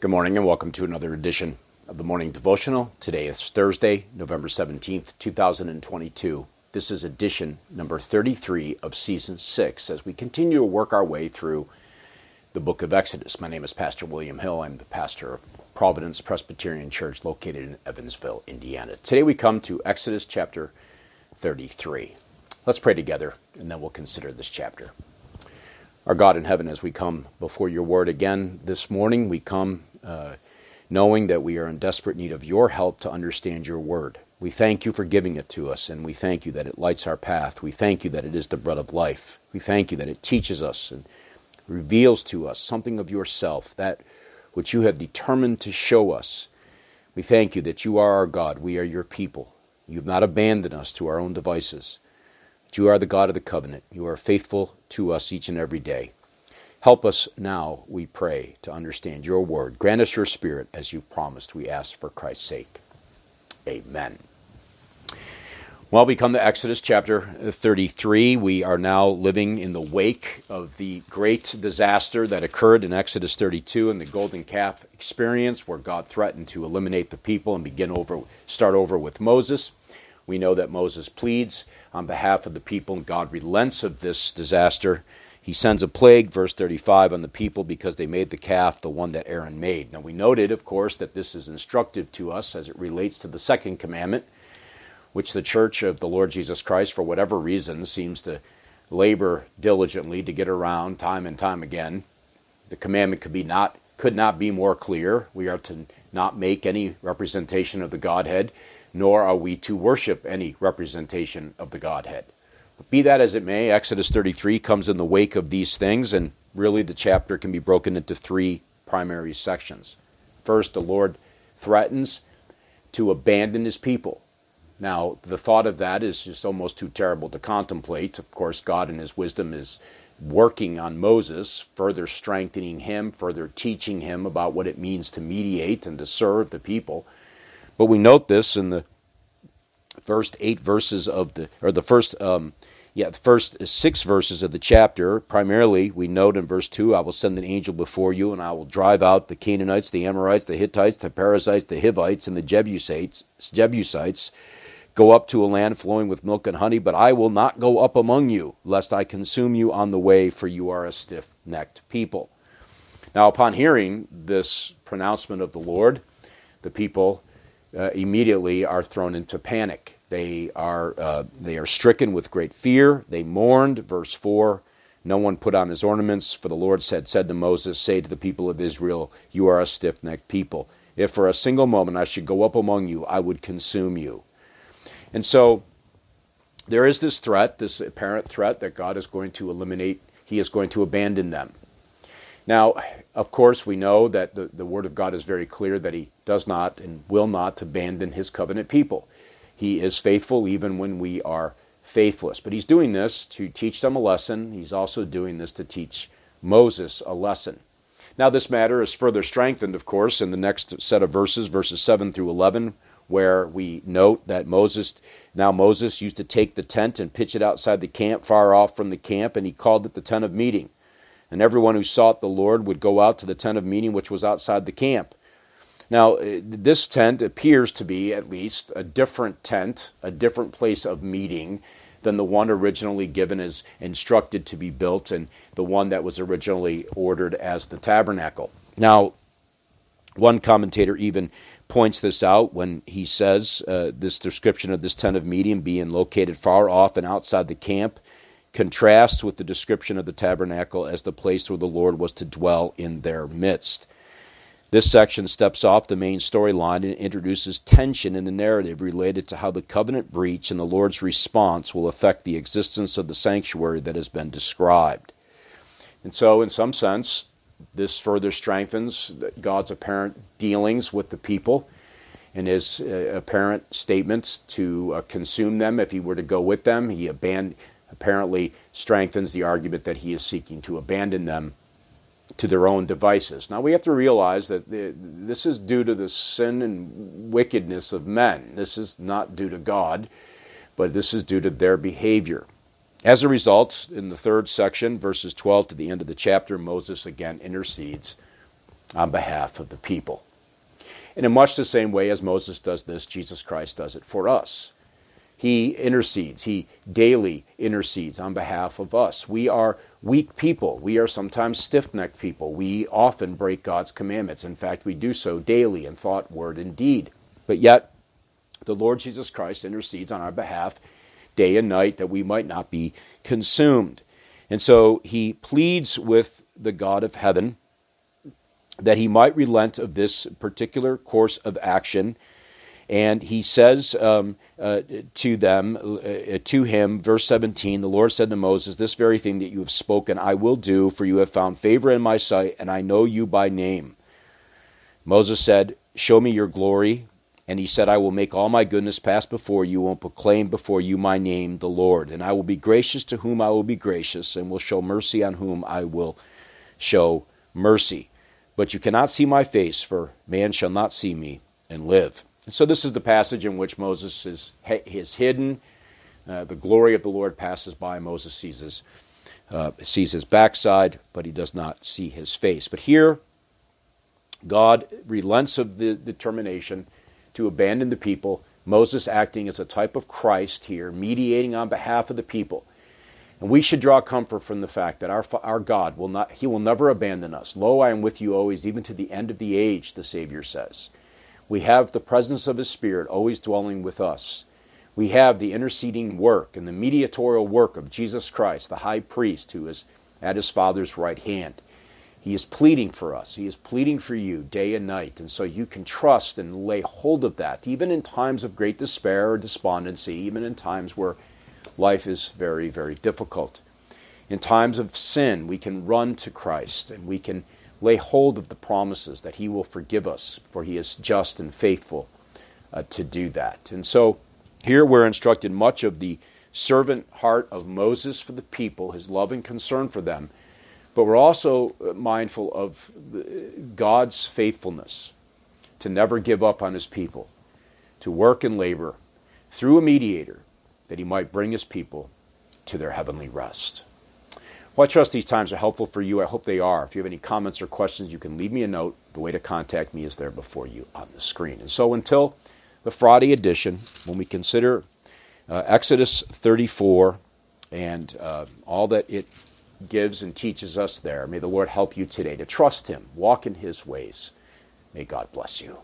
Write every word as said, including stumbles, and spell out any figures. Good morning and welcome to another edition of the Morning Devotional. Today is Thursday, November seventeenth, two thousand twenty-two. This is edition number thirty-three of Season six as we continue to work our way through the book of Exodus. My name is Pastor William Hill. I'm the pastor of Providence Presbyterian Church located in Evansville, Indiana. Today we come to Exodus chapter thirty-three. Let's pray together and then we'll consider this chapter. Our God in heaven, as we come before your word again this morning, we come Uh, knowing that we are in desperate need of your help to understand your word. We thank you for giving it to us, and we thank you that it lights our path. We thank you that it is the bread of life. We thank you that it teaches us and reveals to us something of yourself, that which you have determined to show us. We thank you that you are our God. We are your people. You have not abandoned us to our own devices. But you are the God of the covenant. You are faithful to us each and every day. Help us now, we pray, to understand your word. Grant us your spirit as you've promised. We ask for Christ's sake. Amen. Well, we come to Exodus chapter thirty-three. We are now living in the wake of the great disaster that occurred in Exodus thirty-two and the golden calf experience, where God threatened to eliminate the people and begin over, start over with Moses. We know that Moses pleads on behalf of the people, and God relents of this disaster. He sends a plague, verse thirty-five, on the people because they made the calf, the one that Aaron made. Now we noted, of course, that this is instructive to us as it relates to the second commandment, which the church of the Lord Jesus Christ, for whatever reason, seems to labor diligently to get around time and time again. The commandment could be not, could not be more clear. We are to not make any representation of the Godhead, nor are we to worship any representation of the Godhead. Be that as it may, Exodus thirty-three comes in the wake of these things, and really the chapter can be broken into three primary sections. First, the Lord threatens to abandon his people. Now, the thought of that is just almost too terrible to contemplate. Of course, God in his wisdom is working on Moses, further strengthening him, further teaching him about what it means to mediate and to serve the people. But we note this in the first eight verses of the, or the first, um, yeah, the first six verses of the chapter. Primarily, we note in verse two, I will send an angel before you, and I will drive out the Canaanites, the Amorites, the Hittites, the Perizzites, the Hivites, and the Jebusites. Jebusites. Go up to a land flowing with milk and honey, but I will not go up among you, lest I consume you on the way, for you are a stiff-necked people. Now, upon hearing this pronouncement of the Lord, the people Uh, immediately are thrown into panic. They are uh, they are stricken with great fear. They mourned. Verse four, no one put on his ornaments, for the Lord said, said to Moses, say to the people of Israel, you are a stiff-necked people. If for a single moment I should go up among you, I would consume you. And so there is this threat, this apparent threat that God is going to eliminate. He is going to abandon them. Now, of course, we know that the, the Word of God is very clear that he does not and will not abandon his covenant people. He is faithful even when we are faithless. But he's doing this to teach them a lesson. He's also doing this to teach Moses a lesson. Now, this matter is further strengthened, of course, in the next set of verses, verses seven through eleven, where we note that Moses, now Moses used to take the tent and pitch it outside the camp, far off from the camp, and he called it the tent of meeting. And everyone who sought the Lord would go out to the tent of meeting, which was outside the camp. Now, this tent appears to be, at least, a different tent, a different place of meeting than the one originally given as instructed to be built and the one that was originally ordered as the tabernacle. Now, one commentator even points this out when he says uh, this description of this tent of meeting being located far off and outside the camp contrasts with the description of the tabernacle as the place where the Lord was to dwell in their midst. This section steps off the main storyline and introduces tension in the narrative related to how the covenant breach and the Lord's response will affect the existence of the sanctuary that has been described. And so, in some sense, this further strengthens God's apparent dealings with the people and his uh, apparent statements to uh, consume them if he were to go with them. He abandoned apparently strengthens the argument that he is seeking to abandon them to their own devices. Now, we have to realize that this is due to the sin and wickedness of men. This is not due to God, but this is due to their behavior. As a result, in the third section, verses twelve to the end of the chapter, Moses again intercedes on behalf of the people. And in much the same way as Moses does this, Jesus Christ does it for us. He intercedes. He daily intercedes on behalf of us. We are weak people. We are sometimes stiff-necked people. We often break God's commandments. In fact, we do so daily in thought, word, and deed. But yet, the Lord Jesus Christ intercedes on our behalf day and night that we might not be consumed. And so he pleads with the God of heaven that he might relent of this particular course of action. And he says um, uh, to them, uh, to him, verse seventeen, the Lord said to Moses, "This very thing that you have spoken I will do, for you have found favor in my sight, and I know you by name." Moses said, "Show me your glory." And he said, "I will make all my goodness pass before you, and proclaim before you my name, the Lord. And I will be gracious to whom I will be gracious, and will show mercy on whom I will show mercy. But you cannot see my face, for man shall not see me and live." And so this is the passage in which Moses is, is hidden. Uh, the glory of the Lord passes by. Moses sees his, uh, sees his backside, but he does not see his face. But here, God relents of the determination to abandon the people. Moses acting as a type of Christ here, mediating on behalf of the people. And we should draw comfort from the fact that our, our God will not, he will never abandon us. "Lo, I am with you always, even to the end of the age," the Savior says. We have the presence of His Spirit always dwelling with us. We have the interceding work and the mediatorial work of Jesus Christ, the high priest who is at His Father's right hand. He is pleading for us. He is pleading for you day and night. And so you can trust and lay hold of that, even in times of great despair or despondency, even in times where life is very, very difficult. In times of sin, we can run to Christ and we can lay hold of the promises that He will forgive us, for He is just and faithful uh, to do that. And so here we're instructed much of the servant heart of Moses for the people, his love and concern for them, but we're also mindful of God's faithfulness to never give up on His people, to work and labor through a mediator that He might bring His people to their heavenly rest. Well, I trust these times are helpful for you. I hope they are. If you have any comments or questions, you can leave me a note. The way to contact me is there before you on the screen. And so until the Friday edition, when we consider uh, Exodus thirty-four and uh, all that it gives and teaches us there, may the Lord help you today to trust Him, walk in His ways. May God bless you.